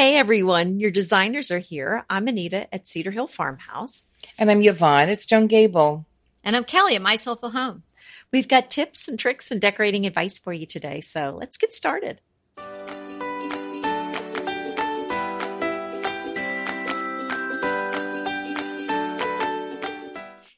Hey everyone, your designers are here. I'm Anita at Cedar Hill Farmhouse. And I'm Yvonne at Stone Gable. And I'm Kelly at My Soulful Home. We've got tips and tricks and decorating advice for you today, so let's get started.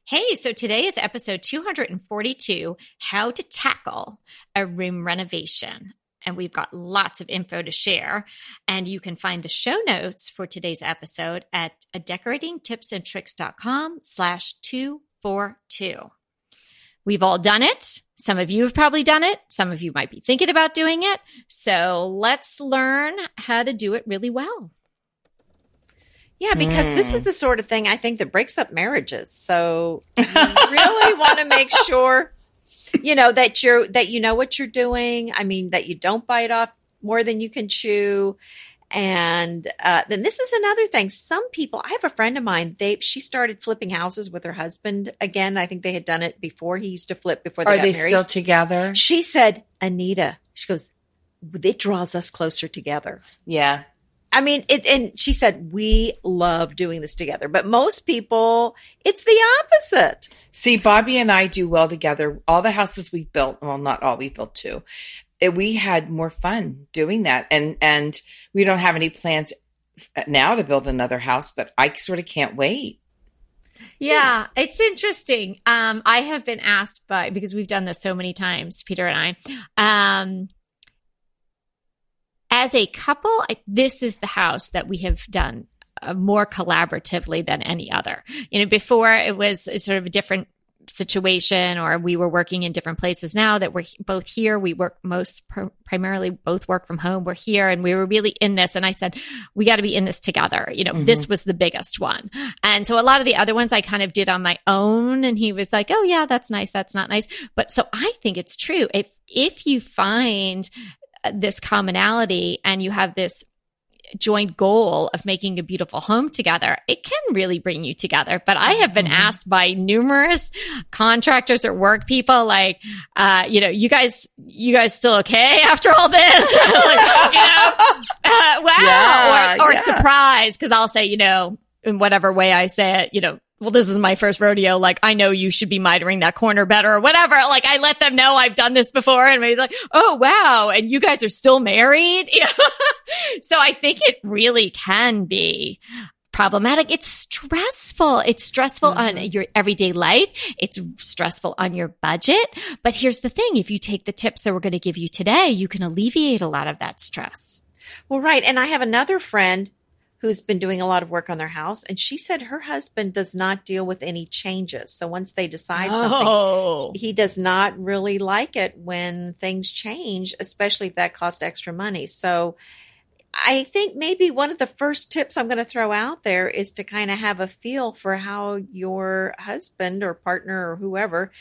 Hey, so today is episode 242, How to Tackle a Room Renovation. And we've got lots of info to share. And you can find the show notes for today's episode at DecoratingTipsAndTricks.com/242. We've all done it. Some of you have probably done it. Some of you might be thinking about doing it. So let's learn how to do it really well. Yeah, because this is the sort of thing I think that breaks up marriages. So you really want to make sure that you know what you're doing. I mean, that you don't bite off more than you can chew. And then this is another thing. Some people, I have a friend of mine, she started flipping houses with her husband again. I think they had done it before. He used to flip before they got married. Are they still together? She said, Anita, she goes, it draws us closer together. Yeah. I mean, and she said, we love doing this together. But most people, it's the opposite. See, Bobby and I do well together. All the houses we've built, well, not all we've built too, we had more fun doing that. And we don't have any plans now to build another house, but I sort of can't wait. Yeah, it's interesting. I have been asked because we've done this so many times, Peter and I, as a couple, this is the house that we have done more collaboratively than any other. You know, before it was sort of a different situation, or we were working in different places. Now that we're both here, we work primarily both work from home. We're here, and we were really in this. And I said, we got to be in this together. You know, This was the biggest one. And so a lot of the other ones I kind of did on my own. And he was like, oh yeah, that's nice. That's not nice. But so I think it's true. If you find this commonality and you have this joint goal of making a beautiful home together, it can really bring you together. But I have been asked by numerous contractors or work people, like, you guys still okay after all this? Wow. Yeah, or surprise. 'Cause I'll say, in whatever way I say it, well, this is my first rodeo. Like, I know you should be mitering that corner better or whatever. Like, I let them know I've done this before, and maybe like, oh, wow. And you guys are still married. So I think it really can be problematic. It's stressful. It's stressful on your everyday life. It's stressful on your budget. But here's the thing. If you take the tips that we're going to give you today, you can alleviate a lot of that stress. Well, right. And I have another friend who's been doing a lot of work on their house. And she said her husband does not deal with any changes. So once they decide something, he does not really like it when things change, especially if that costs extra money. So I think maybe one of the first tips I'm going to throw out there is to kind of have a feel for how your husband or partner or whoever,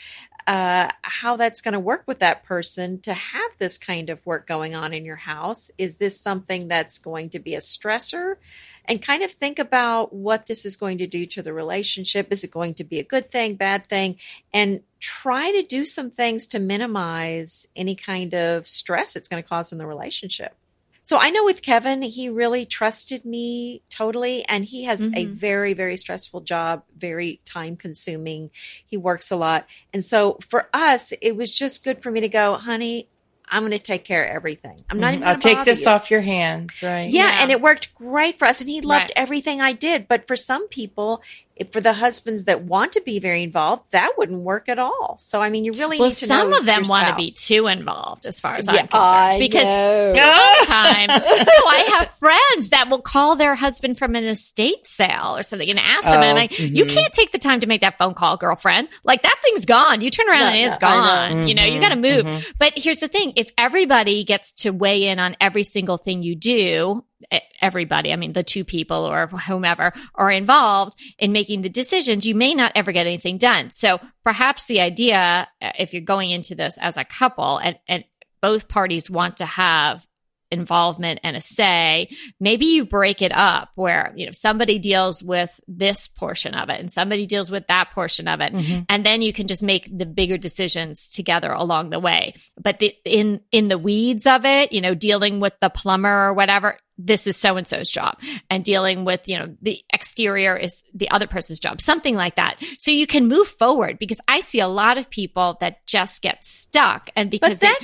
how that's going to work with that person to have this kind of work going on in your house. Is this something that's going to be a stressor? And kind of think about what this is going to do to the relationship. Is it going to be a good thing, bad thing? And try to do some things to minimize any kind of stress it's going to cause in the relationship. So I know with Kevin, he really trusted me totally. And he has a very, very stressful job, very time consuming. He works a lot. And so for us, it was just good for me to go, honey, I'm going to take care of everything. I'm not even going to bother you. I'll take this off your hands, right? Yeah, and it worked great for us. And he loved everything I did. But for some people, for the husbands that want to be very involved, that wouldn't work at all. So, I mean, you really need to know your spouse. Some of them want to be too involved, as far as I'm concerned. Because sometimes I have friends that will call their husband from an estate sale or something and ask them, and I'm like, you can't take the time to make that phone call, girlfriend. Like, that thing's gone. You turn around and it's gone. You know, you got to move. But here's the thing. If everybody gets to weigh in on every single thing you do, everybody, I mean, the two people or whomever are involved in making the decisions, you may not ever get anything done. So perhaps the idea, if you're going into this as a couple and both parties want to have involvement and a say, maybe you break it up where, somebody deals with this portion of it and somebody deals with that portion of it. And then you can just make the bigger decisions together along the way. but the, in the weeds of it, you know, dealing with the plumber or whatever, this is so-and-so's job, and dealing with, you know, the exterior is the other person's job, something like that. So you can move forward, because I see a lot of people that just get stuck. And because but that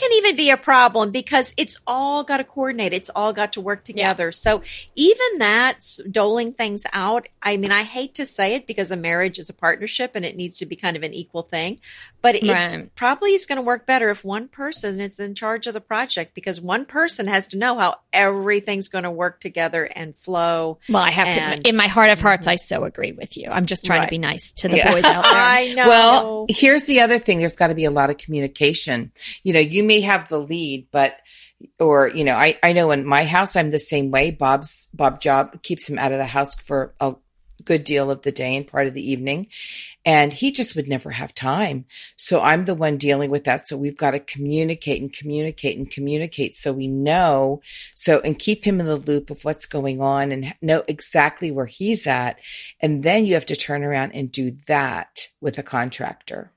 can even be a problem, because it's all got to coordinate. It's all got to work together. Yeah. So even that's doling things out. I mean, I hate to say it, because a marriage is a partnership and it needs to be kind of an equal thing, but it probably is going to work better if one person is in charge of the project, because one person has to know how everything's going to work together and flow. Well, I have to, in my heart of hearts, I so agree with you. I'm just trying to be nice to the boys out there. I know. Well, here's the other thing. There's got to be a lot of communication. You know, you may have the lead, but, or, you know, I know in my house, I'm the same way. Bob job keeps him out of the house for a good deal of the day and part of the evening. And he just would never have time. So I'm the one dealing with that. So we've got to communicate. So we know, and keep him in the loop of what's going on and know exactly where he's at. And then you have to turn around and do that with a contractor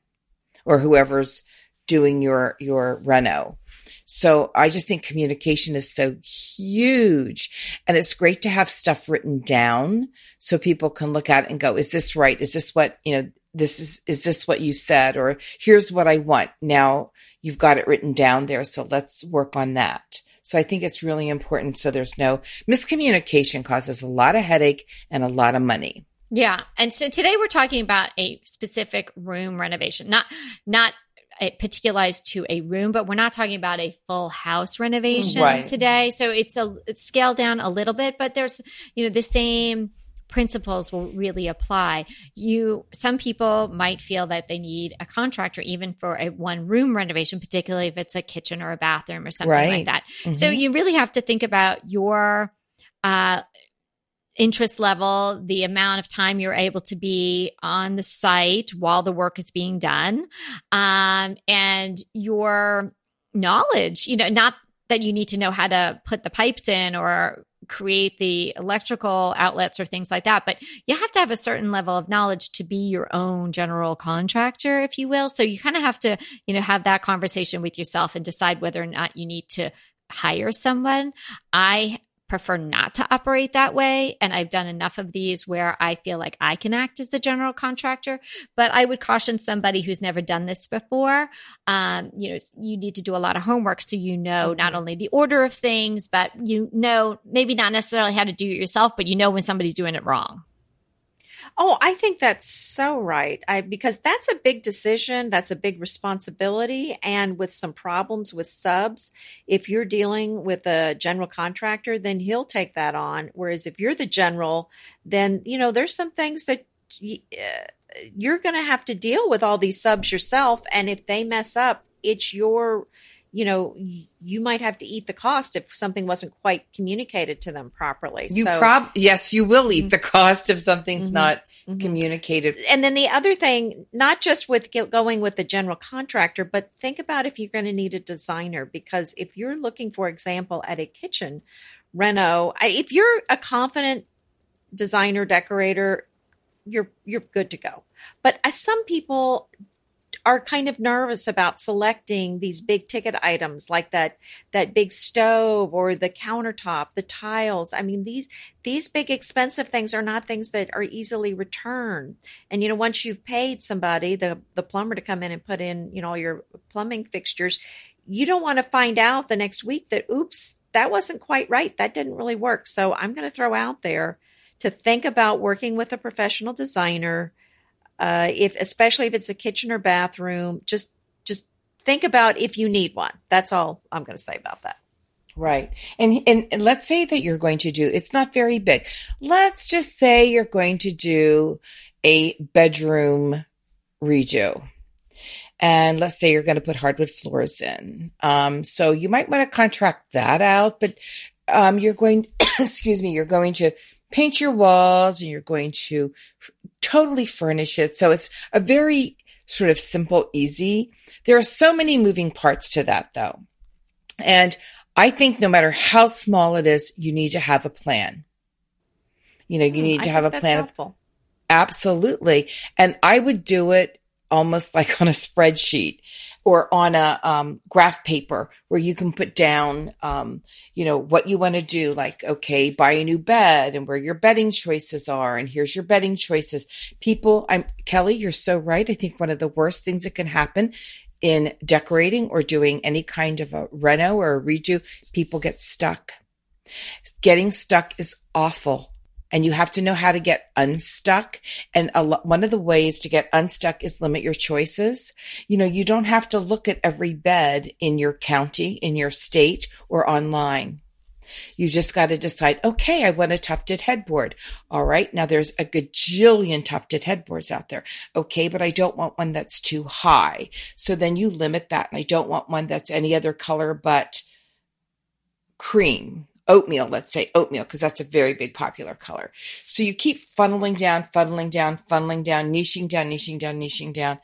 or whoever's doing your reno. So I just think communication is so huge, and it's great to have stuff written down so people can look at it and go, is this right? Is this what, you know, is this what you said? Or here's what I want. Now you've got it written down there. So let's work on that. So I think it's really important. So there's no miscommunication, causes a lot of headache and a lot of money. Yeah. And so today we're talking about a specific room renovation, not it particularized to a room, but we're not talking about a full house renovation today. So it's scaled down a little bit, but there's, you know, the same principles will really apply. Some people might feel that they need a contractor even for a one room renovation, particularly if it's a kitchen or a bathroom or something like that. Mm-hmm. So you really have to think about your interest level, the amount of time you're able to be on the site while the work is being done, and your knowledge, you know, not that you need to know how to put the pipes in or create the electrical outlets or things like that, but you have to have a certain level of knowledge to be your own general contractor, if you will. So you kind of have to, you know, have that conversation with yourself and decide whether or not you need to hire someone. I prefer not to operate that way. And I've done enough of these where I feel like I can act as the general contractor, but I would caution somebody who's never done this before. You know, you need to do a lot of homework. So, you know, not only the order of things, but, you know, maybe not necessarily how to do it yourself, but you know, when somebody's doing it wrong. Oh, I think that's so right. Because that's a big decision. That's a big responsibility. And with some problems with subs, if you're dealing with a general contractor, then he'll take that on. Whereas if you're the general, then, you know, there's some things that you're going to have to deal with all these subs yourself. And if they mess up, it's your, you know, you might have to eat the cost if something wasn't quite communicated to them properly. Yes, you will eat the cost if something's not communicated. And then the other thing, not just with going with the general contractor, but think about if you're going to need a designer, because if you're looking, for example, at a kitchen reno, if you're a confident designer decorator, you're good to go. But some people are kind of nervous about selecting these big ticket items like that big stove or the countertop, the tiles. I mean, these big expensive things are not things that are easily returned. And, you know, once you've paid somebody, the plumber to come in and put in, you know, all your plumbing fixtures, you don't want to find out the next week that, oops, that wasn't quite right. That didn't really work. So I'm going to throw out there to think about working with a professional designer. Especially if it's a kitchen or bathroom, just think about if you need one. That's all I'm going to say about that. Right. And let's say that you're going to do, it's not very big. Let's just say you're going to do a bedroom redo. And let's say you're going to put hardwood floors in. So you might want to contract that out, but you're going to paint your walls and you're going to totally furnish it. So it's a very sort of simple, easy. There are so many moving parts to that though. And I think no matter how small it is, you need to have a plan. You know, you need to have a plan. Absolutely. And I would do it almost like on a spreadsheet or on a graph paper where you can put down, what you want to do. Like, okay, buy a new bed and where your bedding choices are. And here's your bedding choices. People, Kelly, you're so right. I think one of the worst things that can happen in decorating or doing any kind of a reno or a redo, people get stuck. Getting stuck is awful. And you have to know how to get unstuck. And one of the ways to get unstuck is limit your choices. You know, you don't have to look at every bed in your county, in your state, or online. You just got to decide, okay, I want a tufted headboard. All right. Now there's a gajillion tufted headboards out there. Okay. But I don't want one that's too high. So then you limit that. And I don't want one that's any other color but cream. Oatmeal, let's say oatmeal, because that's a very big popular color. So you keep funneling down, niching down.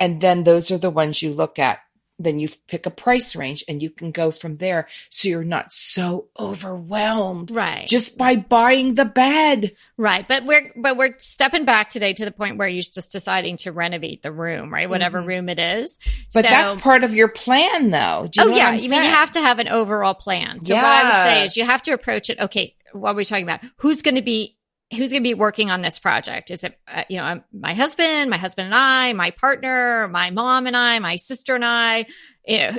And then those are the ones you look at. Then you pick a price range and you can go from there. So you're not so overwhelmed, right? Just by buying the bed. Right. But we're stepping back today to the point where you're just deciding to renovate the room, right? Whatever room it is. But that's part of your plan though. Do you know what I'm saying? You have to have an overall plan. So what I would say is you have to approach it. Okay. What are we talking about? Who's going to be working on this project? Is it, my husband and I, my partner, my mom and I, my sister and I,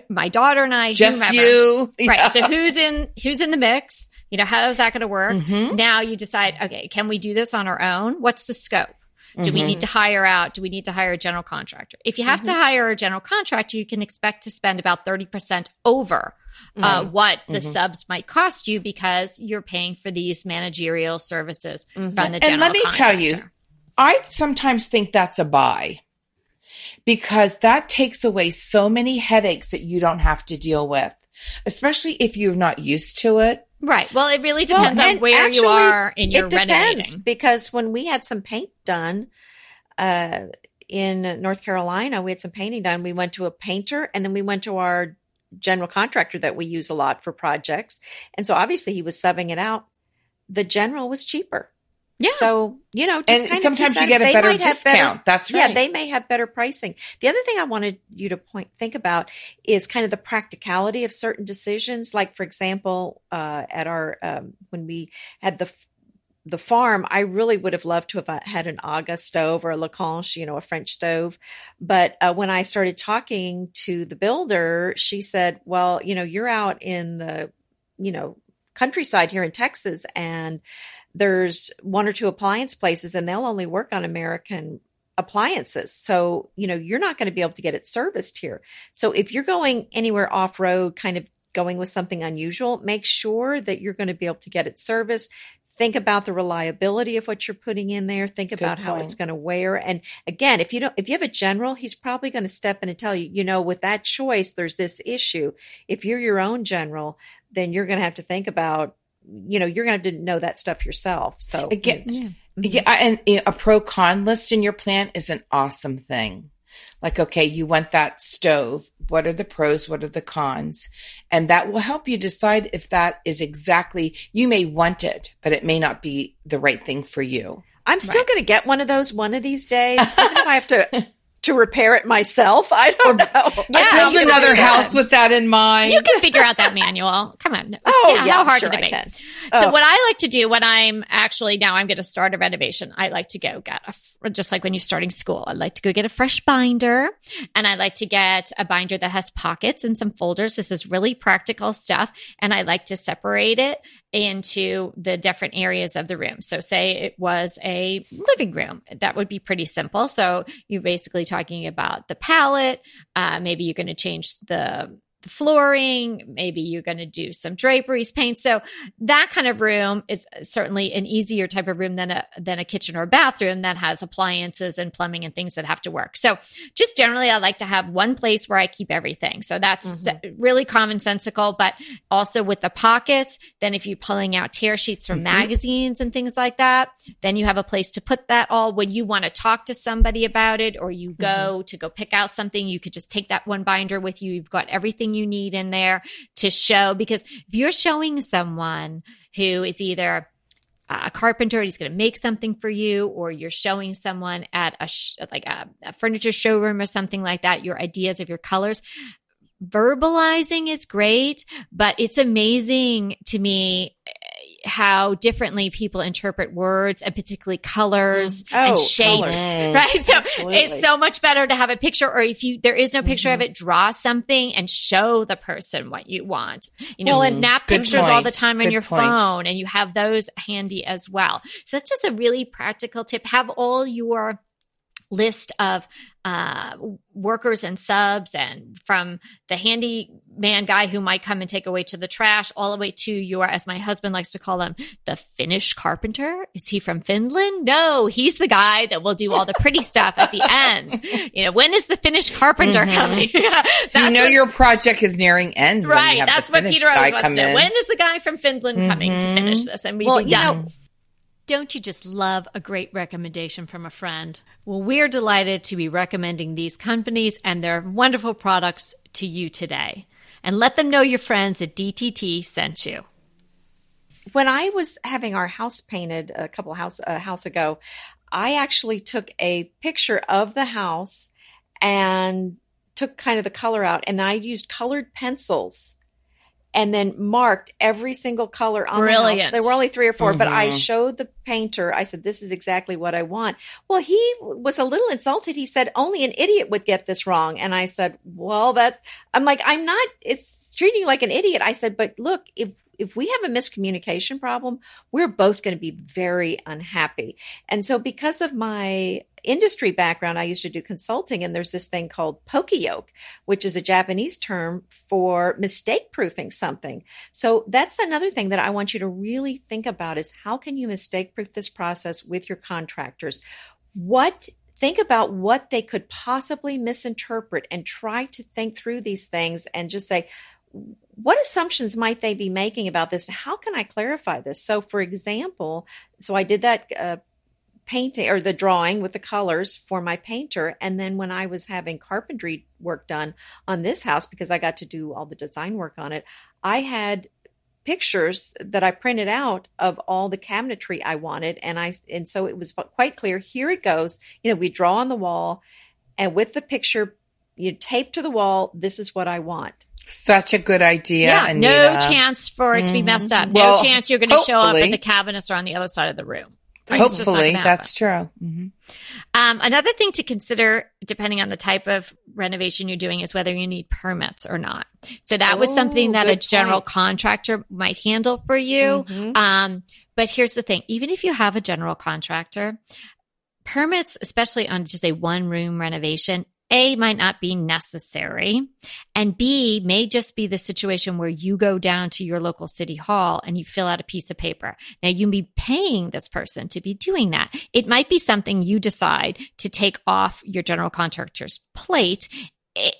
my daughter and I, just whomever. You. Yeah. Right. So who's in the mix? You know, how is that going to work? Mm-hmm. Now you decide, okay, can we do this on our own? What's the scope? Do we need to hire out? Do we need to hire a general contractor? If you have to hire a general contractor, you can expect to spend about 30% over what the subs might cost you because you're paying for these managerial services from the general contractor. And let me tell you, I sometimes think that's a buy because that takes away so many headaches that you don't have to deal with, especially if you're not used to it. Right. Well, it really depends on where you are in your renovating. Because when we had some paint done in North Carolina, we had some painting done. We went to a painter and then we went to our general contractor that we use a lot for projects. And so obviously he was subbing it out. The general was cheaper. Yeah. So, just kind of sometimes you get a better discount. That's right. Yeah, they may have better pricing. The other thing I wanted you to think about is kind of the practicality of certain decisions. Like, for example, at our when we had the farm, I really would have loved to have had an Aga stove or a Lacanche, a French stove. But when I started talking to the builder, she said, well, you're out in the, countryside here in Texas and there's one or two appliance places and they'll only work on American appliances. So, you're not going to be able to get it serviced here. So if you're going anywhere off-road, kind of going with something unusual, make sure that you're going to be able to get it serviced. Think about the reliability of what you're putting in there. Think about how it's going to wear. And again, if you have a general, he's probably going to step in and tell you, with that choice, there's this issue. If you're your own general, then you're going to have to think about, you're going to have to know that stuff yourself. So again, and a pro-con list in your plan is an awesome thing. Like, okay, you want that stove. What are the pros? What are the cons? And that will help you decide if that is exactly, you may want it, but it may not be the right thing for you. I'm still going to get one of those one of these days. Even if I have to repair it myself. I don't know. Yeah, I build another house with that in mind. You can figure out that manual. Come on. How hard it is. So what I like to do when I'm going to start a renovation, I like to go get just like when you're starting school, I like to go get a fresh binder and I like to get a binder that has pockets and some folders. This is really practical stuff. And I like to separate it into the different areas of the room. So say it was a living room. That would be pretty simple. So you're basically talking about the palette. Maybe you're going to change the flooring. Maybe you're going to do some draperies, paint. So that kind of room is certainly an easier type of room than a kitchen or a bathroom that has appliances and plumbing and things that have to work. So just generally, I like to have one place where I keep everything. So that's really commonsensical, but also with the pockets. Then if you're pulling out tear sheets from magazines and things like that, then you have a place to put that all. When you want to talk to somebody about it, or you go to go pick out something, you could just take that one binder with you. You've got everything you need in there to show, because if you're showing someone who is either a carpenter and he's going to make something for you, or you're showing someone at a furniture showroom or something like that, your ideas of your colors. Verbalizing is great, but it's amazing to me how differently people interpret words, and particularly colors and shapes, right? So absolutely. It's so much better to have a picture, or if there is no picture of it, draw something and show the person what you want. You know, snap pictures all the time on your phone, and you have those handy as well. So that's just a really practical tip. Have all your list of workers and subs, and from the handyman guy who might come and take away to the trash, all the way to your, as my husband likes to call them, the Finnish carpenter. Is he from Finland? No, he's the guy that will do all the pretty stuff at the end. You know, when is the Finnish carpenter coming? You know, your project is nearing end. Right. That's what Peter always wants to know. When is the guy from Finland coming to finish this? And we've done. Don't you just love a great recommendation from a friend? Well, we're delighted to be recommending these companies and their wonderful products to you today. And let them know your friends at DTT sent you. When I was having our house painted a house ago, I actually took a picture of the house and took kind of the color out. And I used colored pencils and then marked every single color on the house. There were only 3 or 4, but I showed the painter. I said, this is exactly what I want. Well, he was a little insulted. He said, only an idiot would get this wrong. And I said, well, it's treating you like an idiot. I said, but look, if we have a miscommunication problem, we're both going to be very unhappy. And so because of my industry background, I used to do consulting, and there's this thing called Poka-yoke, which is a Japanese term for mistake proofing something. So that's another thing that I want you to really think about is how can you mistake proof this process with your contractors? Think about what they could possibly misinterpret and try to think through these things and just say, what assumptions might they be making about this? How can I clarify this? So, for example, I did that painting or the drawing with the colors for my painter. And then when I was having carpentry work done on this house, because I got to do all the design work on it, I had pictures that I printed out of all the cabinetry I wanted. And so it was quite clear. Here it goes. You know, we draw on the wall and with the picture, you tape to the wall. This is what I want. Such a good idea. Yeah, Anita. No chance for it to be messed up. No chance you're going to show up and the cabinets are on the other side of the room. Right? Hopefully, that's true. Mm-hmm. Another thing to consider, depending on the type of renovation you're doing, is whether you need permits or not. So that was something that a general contractor might handle for you. Mm-hmm. But here's the thing. Even if you have a general contractor, permits, especially on just a one-room renovation, A, might not be necessary, and B, may just be the situation where you go down to your local city hall and you fill out a piece of paper. Now, you may be paying this person to be doing that. It might be something you decide to take off your general contractor's plate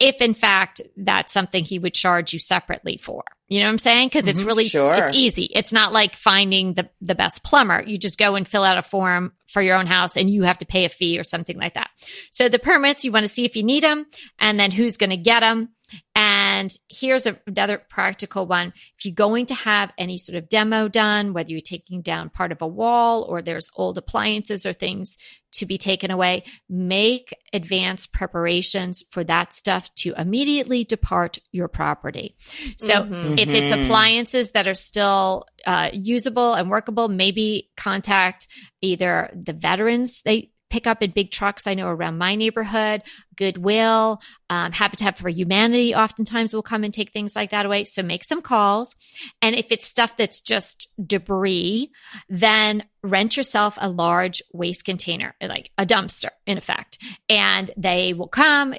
if, in fact, that's something he would charge you separately for. You know what I'm saying? Because it's really, it's easy. It's not like finding the best plumber. You just go and fill out a form for your own house and you have to pay a fee or something like that. So the permits, you want to see if you need them and then who's going to get them. And here's another practical one. If you're going to have any sort of demo done, whether you're taking down part of a wall or there's old appliances or things to be taken away, make advanced preparations for that stuff to immediately depart your property. So if it's appliances that are still usable and workable, maybe contact either the veterans they pick up in big trucks, I know around my neighborhood, Goodwill, Habitat for Humanity oftentimes will come and take things like that away. So make some calls. And if it's stuff that's just debris, then rent yourself a large waste container, like a dumpster in effect. And they will come,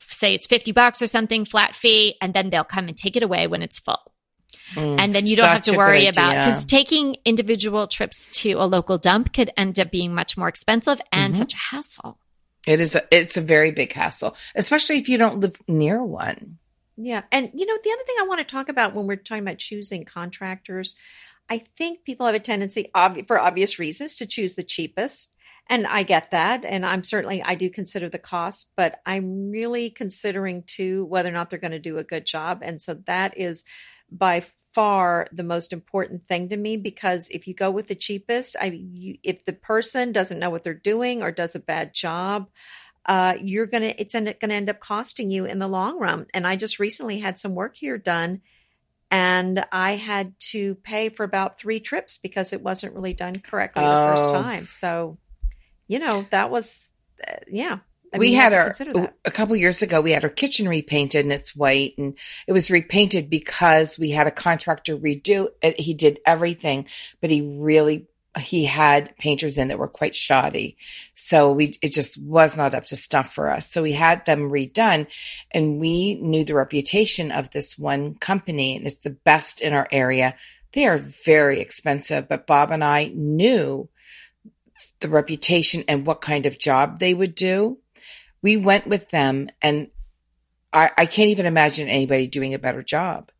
say it's $50 or something, flat fee, and then they'll come and take it away when it's full. And then you don't have to worry about, because taking individual trips to a local dump could end up being much more expensive and such a hassle. It's a very big hassle, especially if you don't live near one. Yeah. And, you know, the other thing I want to talk about when we're talking about choosing contractors, I think people have a tendency, for obvious reasons, to choose the cheapest. And I get that. And I do consider the cost, but I'm really considering too, whether or not they're going to do a good job. And so that is by far the most important thing to me, because if you go with the cheapest, if the person doesn't know what they're doing or does a bad job, it's going to end up costing you in the long run. And I just recently had some work here done, and I had to pay for about 3 trips because it wasn't really done correctly the first time. So, that was, yeah. We had a couple years ago, we had our kitchen repainted, and it's white, and it was repainted because we had a contractor redo it. He did everything, but he had painters in that were quite shoddy. So it just was not up to snuff for us. So we had them redone, and we knew the reputation of this one company, and it's the best in our area. They are very expensive, but Bob and I knew the reputation and what kind of job they would do. We went with them, and I can't even imagine anybody doing a better job,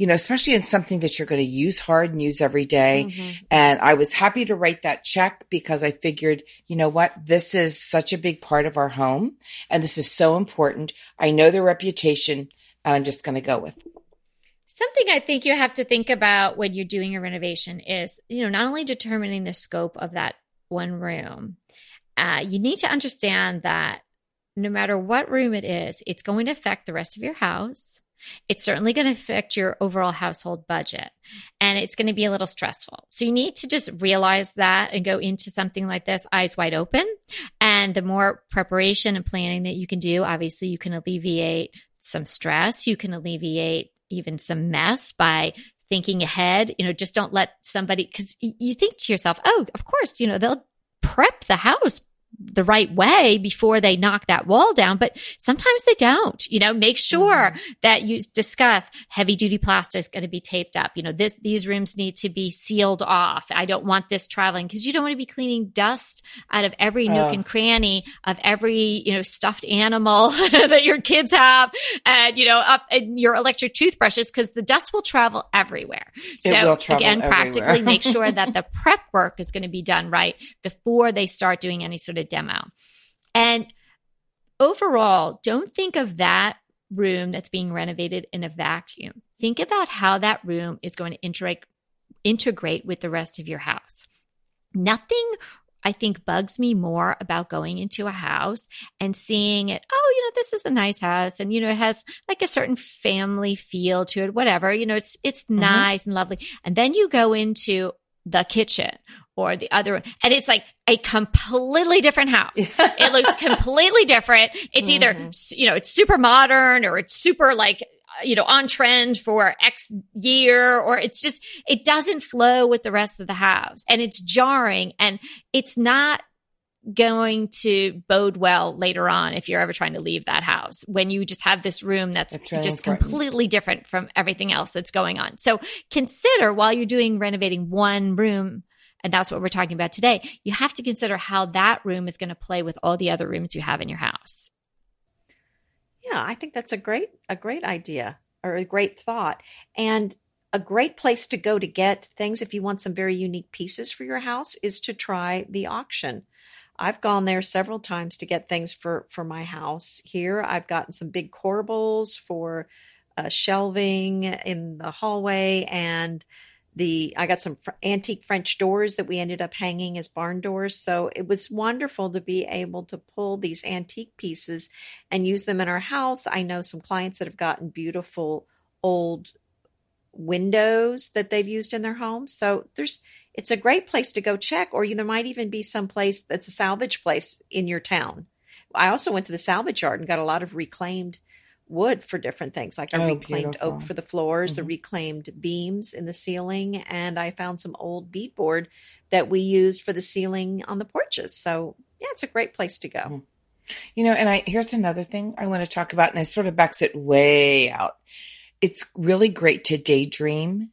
especially in something that you're going to use hard and use every day. Mm-hmm. And I was happy to write that check because I figured, you know what, this is such a big part of our home, and this is so important. I know their reputation, and I'm just going to go with it. Something I think you have to think about when you're doing a renovation is, not only determining the scope of that one room, you need to understand that no matter what room it is, it's going to affect the rest of your house. It's certainly going to affect your overall household budget, and it's going to be a little stressful. So you need to just realize that and go into something like this eyes wide open. And the more preparation and planning that you can do, obviously you can alleviate some stress. You can alleviate even some mess by thinking ahead. Just don't let somebody, because you think to yourself, oh, of course, they'll prep the house the right way before they knock that wall down. But sometimes they don't, make sure that you discuss heavy duty plastic is going to be taped up. These rooms need to be sealed off. I don't want this traveling, because you don't want to be cleaning dust out of every nook and cranny of every, stuffed animal that your kids have, and, up in your electric toothbrushes, because the dust will travel everywhere. It will travel everywhere. Practically make sure that the prep work is going to be done right before they start doing any sort of demo. And overall, don't think of that room that's being renovated in a vacuum. Think about how that room is going to integrate with the rest of your house. Nothing, I think, bugs me more about going into a house and seeing it, this is a nice house, and, it has like a certain family feel to it, whatever, it's nice and lovely. And then you go into the kitchen or the other, and it's like a completely different house. It looks completely different. It's either, it's super modern, or it's super like, on trend for X year, or it's just, it doesn't flow with the rest of the house, and it's jarring, and it's not going to bode well later on if you're ever trying to leave that house, when you just have this room that's really just important. Completely different from everything else that's going on. So consider, while you're renovating one room, and that's what we're talking about today, you have to consider how that room is going to play with all the other rooms you have in your house. Yeah, I think that's a great idea, or a great thought, and a great place to go to get things if you want some very unique pieces for your house is to try the auction. I've gone there several times to get things for my house here. I've gotten some big corbels for shelving in the hallway, and I got some antique French doors that we ended up hanging as barn doors. So it was wonderful to be able to pull these antique pieces and use them in our house. I know some clients that have gotten beautiful old windows that they've used in their home. So it's a great place to go check, or there might even be some place that's a salvage place in your town. I also went to the salvage yard and got a lot of reclaimed wood for different things. Like I reclaimed oak for the floors, the reclaimed beams in the ceiling, and I found some old beadboard that we used for the ceiling on the porches. So yeah, it's a great place to go. Mm-hmm. And here's another thing I want to talk about, and it sort of backs it way out. It's really great to daydream.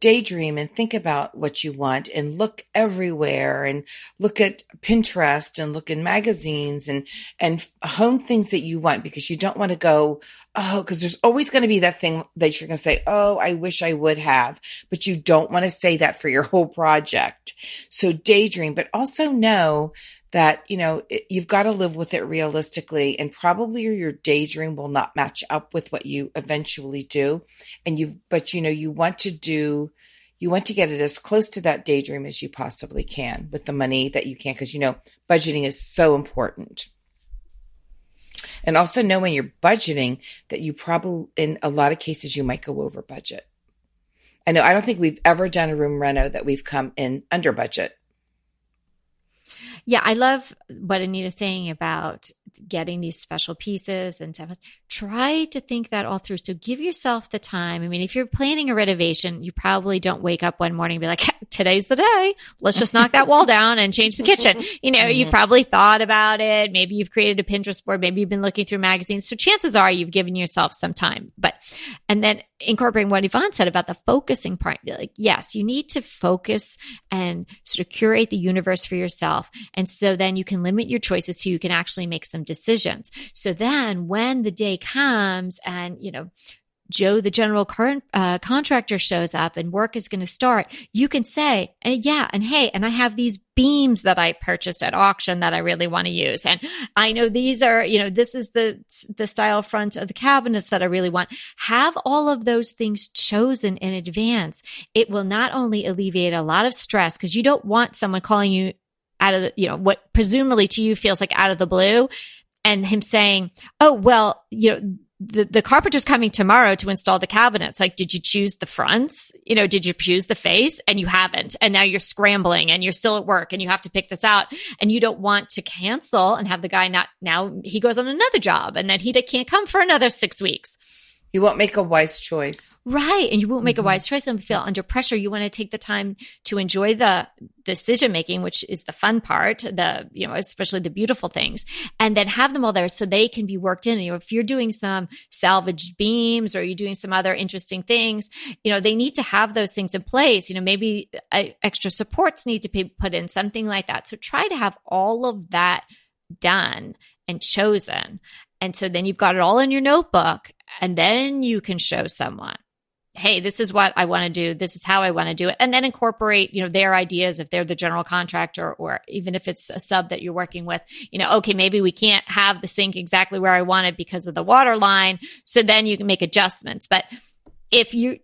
Daydream and think about what you want, and look everywhere, and look at Pinterest, and look in magazines, and home things that you want, because you don't want to go, because there's always going to be that thing that you're going to say, I wish I would have, but you don't want to say that for your whole project. So daydream, but also know that, you know, you've got to live with it realistically, and probably your daydream will not match up with what you eventually do. And you want to get it as close to that daydream as you possibly can with the money that you can, because, you know, budgeting is so important. And also know when you're budgeting that you probably, in a lot of cases, you might go over budget. I know, I don't think we've ever done a room reno that we've come in under budget. Yeah, I love what Anita's saying about getting these special pieces and stuff. Try to think that all through. So give yourself the time. I mean, if you're planning a renovation, you probably don't wake up one morning and be like, hey, today's the day. Let's just knock that wall down and change the kitchen. You know, you've probably thought about it. Maybe you've created a Pinterest board. Maybe you've been looking through magazines. So chances are you've given yourself some time. But, and then incorporating what Yvonne said about the focusing part, like, yes, you need to focus and sort of curate the universe for yourself. And so then you can limit your choices so you can actually make some decisions. So then when the day comes and, you know, Joe, the general contractor, shows up and work is going to start, you can say, yeah, and hey, and I have these beams that I purchased at auction that I really want to use. And I know these are, you know, this is the style front of the cabinets that I really want. Have all of those things chosen in advance. It will not only alleviate a lot of stress, because you don't want someone calling you out of the, you know, what presumably to you feels like out of the blue, and him saying, oh, well, you know, the carpenter's coming tomorrow to install the cabinets. Like, did you choose the fronts? You know, did you choose the face? And you haven't. And now you're scrambling and you're still at work and you have to pick this out, and you don't want to cancel and have the guy not, now he goes on another job and then he can't come for another 6 weeks. You won't make a wise choice. Right. And you won't make a wise choice and feel under pressure. You want to take the time to enjoy the decision-making, which is the fun part, the, you know, especially the beautiful things, and then have them all there so they can be worked in. You know, if you're doing some salvaged beams or you're doing some other interesting things, you know, they need to have those things in place. You know, maybe extra supports need to be put in, something like that. So try to have all of that done and chosen. And so then you've got it all in your notebook, and then you can show someone, hey, this is what I want to do. This is how I want to do it. And then incorporate, you know, their ideas if they're the general contractor, or even if it's a sub that you're working with, you know, okay, maybe we can't have the sink exactly where I want it because of the water line. So then you can make adjustments. But if you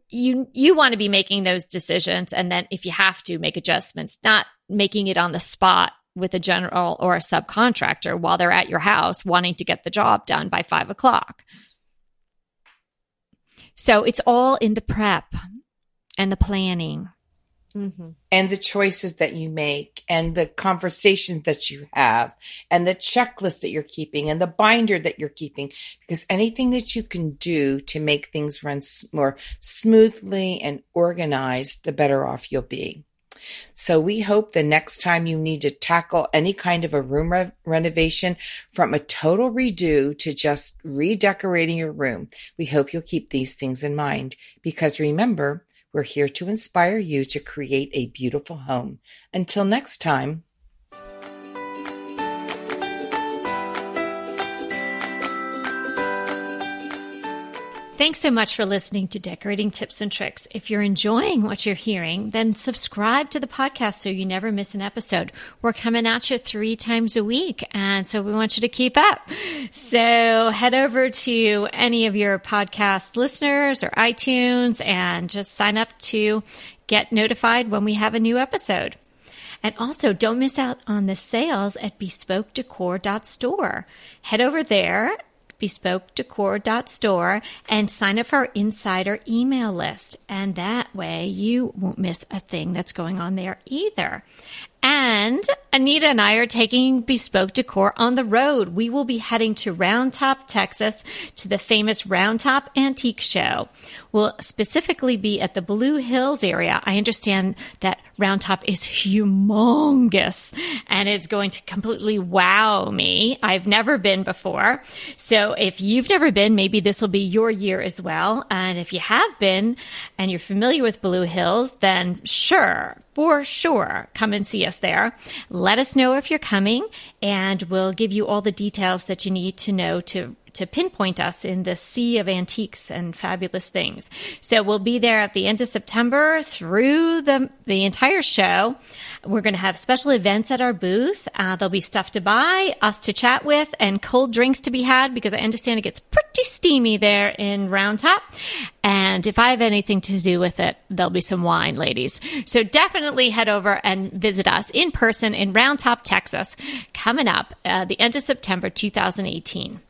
want to be making those decisions, and then if you have to make adjustments, not making it on the spot with a general or a subcontractor while they're at your house wanting to get the job done by 5 o'clock. So it's all in the prep and the planning. And the choices that you make, and the conversations that you have, and the checklist that you're keeping, and the binder that you're keeping, because anything that you can do to make things run more smoothly and organized, the better off you'll be. So we hope the next time you need to tackle any kind of a room renovation, from a total redo to just redecorating your room, we hope you'll keep these things in mind, because remember, we're here to inspire you to create a beautiful home. Until next time. Thanks so much for listening to Decorating Tips and Tricks. If you're enjoying what you're hearing, then subscribe to the podcast so you never miss an episode. We're coming at you 3 times a week, and so we want you to keep up. So head over to any of your podcast listeners or iTunes and just sign up to get notified when we have a new episode. And also, don't miss out on the sales at bespokedecor.store. Head over there, bespokedecor.store, and sign up for our insider email list. And that way you won't miss a thing that's going on there either. And Anita and I are taking Bespoke Decor on the road. We will be heading to Round Top, Texas, to the famous Round Top Antique Show. We'll specifically be at the Blue Hills area. I understand that Round Top is humongous and is going to completely wow me. I've never been before. So if you've never been, maybe this will be your year as well. And if you have been and you're familiar with Blue Hills, then sure, for sure, come and see us there. Let us know if you're coming, and we'll give you all the details that you need to know to to pinpoint us in this sea of antiques and fabulous things. So we'll be there at the end of September through the entire show. We're going to have special events at our booth. There'll be stuff to buy, us to chat with, and cold drinks to be had, because I understand it gets pretty steamy there in Round Top. And if I have anything to do with it, there'll be some wine, ladies. So definitely head over and visit us in person in Round Top, Texas, coming up the end of September 2018.